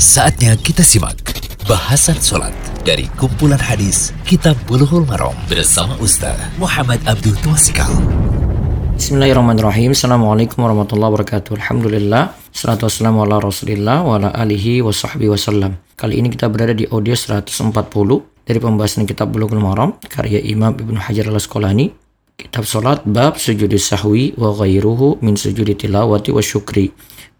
Saatnya kita simak bahasan sholat dari kumpulan hadis Kitab Bulughul Maram bersama Ustaz Muhammad Abduh Tuasikal. Bismillahirrahmanirrahim. Assalamualaikum warahmatullahi wabarakatuh. Alhamdulillah. Salatu wassalamu ala rasulillah wa ala alihi wa sahbihi wasallam. Kali ini kita berada di audio 140 dari pembahasan Kitab Bulughul Maram karya Imam Ibnu Hajar Al Asqalani. Kitab Salat, bab sujud sahwi wa ghairuhu min sujud tilawati wa syukri.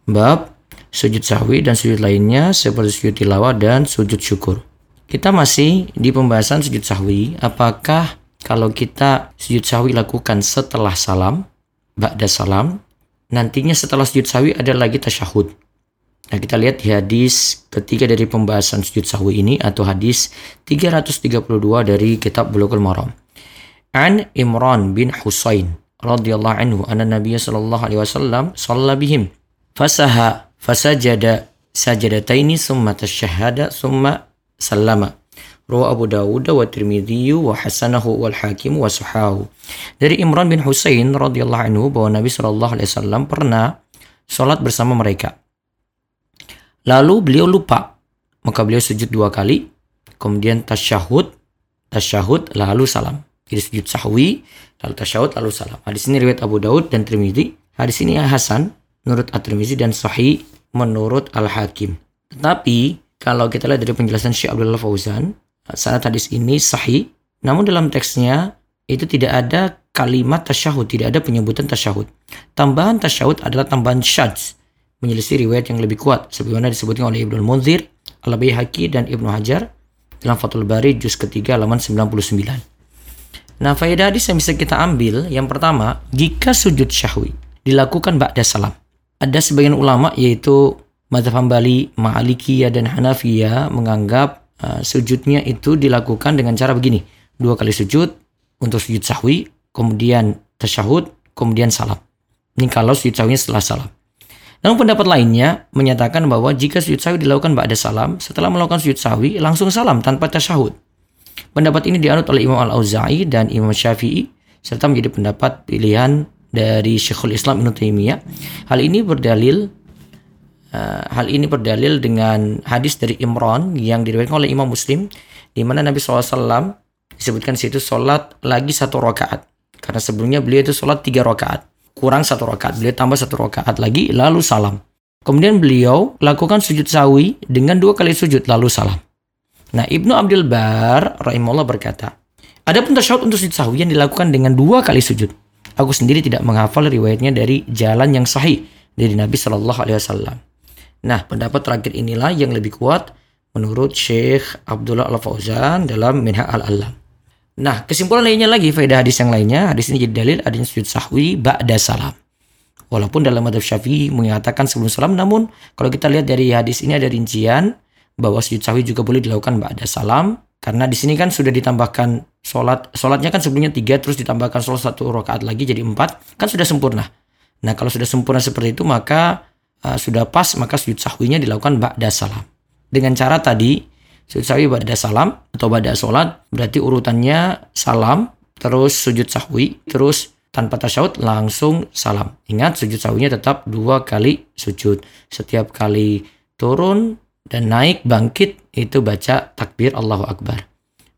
Bab sujud sahwi dan sujud lainnya seperti sujud tilawah dan sujud syukur. Kita masih di pembahasan sujud sahwi. Apakah kalau kita sujud sahwi lakukan setelah salam, ba'da salam, nantinya setelah sujud sahwi ada lagi tasyahud. Nah, kita lihat di hadis ketiga dari pembahasan sujud sahwi ini, atau hadis 332 dari Kitab Bulughul Maram. An Imran bin Husain radhiyallahu anhu anna Nabiy sallallahu alaihi wasallam shalla bihim fasaha fasajada sajadataini summa tasyahhada summa sallama. Rawahu Abu Daud wa Tirmidzi wa hasanahu wal Hakim wa sahahu. Dari Imran bin Husain radhiyallahu anhu bahwa Nabi sallallahu alaihi wasallam pernah salat bersama mereka. Lalu beliau lupa, maka beliau sujud dua kali, kemudian tasyahud lalu salam. Jadi sujud sahwi, lalu tasyahud, lalu salam. Hadis ini riwayat Abu Daud dan Tirmidzi. Hadis ini hasan menurut At-Tirmidzi dan sahih menurut Al-Hakim. Tetapi kalau kita lihat dari penjelasan Sheikh Abdullah Al-Fauzan, sanad hadis ini sahih, namun dalam teksnya itu tidak ada kalimat tasyahud, tidak ada penyebutan tasyahud. Tambahan tasyahud adalah tambahan syadz, menyelisih riwayat yang lebih kuat sebagaimana disebutkan oleh Ibnu al-Munzir, Al-Baihaqi dan Ibnu Hajar dalam Fathul Bari juz ketiga halaman 99. Nah, faedah hadis yang bisa kita ambil, yang pertama, jika sujud sahwi dilakukan ba'da salam. Ada sebagian ulama, yaitu mazhab Hambali, Ma'alikiyah, dan Hanafiyah menganggap sujudnya itu dilakukan dengan cara begini. Dua kali sujud untuk sujud sahwi, kemudian tasyahud, kemudian salam. Ini kalau sujud sahwinya setelah salam. Namun pendapat lainnya menyatakan bahwa jika sujud sahwi dilakukan ba'da salam, setelah melakukan sujud sahwi, langsung salam tanpa tasyahud. Pendapat ini dianut oleh Imam Al-Auza'i dan Imam Syafi'i, serta menjadi pendapat pilihan dari Syekhul Islam Ibnu Taimiyah. Hal ini berdalil dengan hadis dari Imran yang diriwayatkan oleh Imam Muslim, di mana Nabi SAW disebutkan di situ sholat lagi satu rakaat, karena sebelumnya beliau itu sholat 3 rakaat, kurang 1 rakaat, beliau tambah 1 rakaat lagi lalu salam. Kemudian beliau lakukan sujud sahwi dengan 2 kali sujud lalu salam. Nah, Ibnu Abdul Barr rahimahullah berkata, adapun tasyahud untuk sujud sahwi yang dilakukan dengan 2 kali sujud. Aku sendiri tidak menghafal riwayatnya dari jalan yang sahih dari Nabi SAW. Nah, pendapat terakhir inilah yang lebih kuat menurut Sheikh Abdullah Al-Fauzan dalam Minhaj Al-Alam. Nah, kesimpulan lainnya lagi, faedah hadis yang lainnya, hadis ini jadi dalil adanya sujud sahwi ba'da salam. Walaupun dalam madzhab Syafi'i mengatakan sebelum salam, namun kalau kita lihat dari hadis ini ada rincian bahwa sujud sahwi juga boleh dilakukan ba'da salam, karena di sini kan sudah ditambahkan sholatnya kan sebelumnya 3, terus ditambahkan sholat 1 rakaat lagi jadi 4, kan sudah sempurna. Nah, kalau sudah sempurna seperti itu, maka sudah pas, maka sujud sahwinya dilakukan ba'da salam. Dengan cara tadi, sujud sahwi ba'da salam atau ba'da sholat, berarti urutannya salam, terus sujud sahwi, terus tanpa tasyahud langsung salam. Ingat, sujud sahwinya tetap 2 kali sujud. Setiap kali turun dan naik, bangkit, itu baca takbir Allahu Akbar.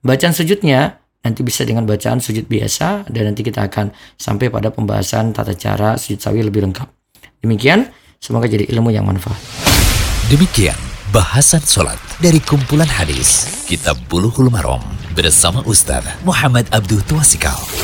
Bacaan sujudnya nanti bisa dengan bacaan sujud biasa, dan nanti kita akan sampai pada pembahasan tata cara sujud sahwi lebih lengkap. Demikian, semoga jadi ilmu yang manfaat. Demikian bahasan sholat dari kumpulan hadis Kitab Bulughul Maram bersama Ustaz Muhammad Abduh Tuasikal.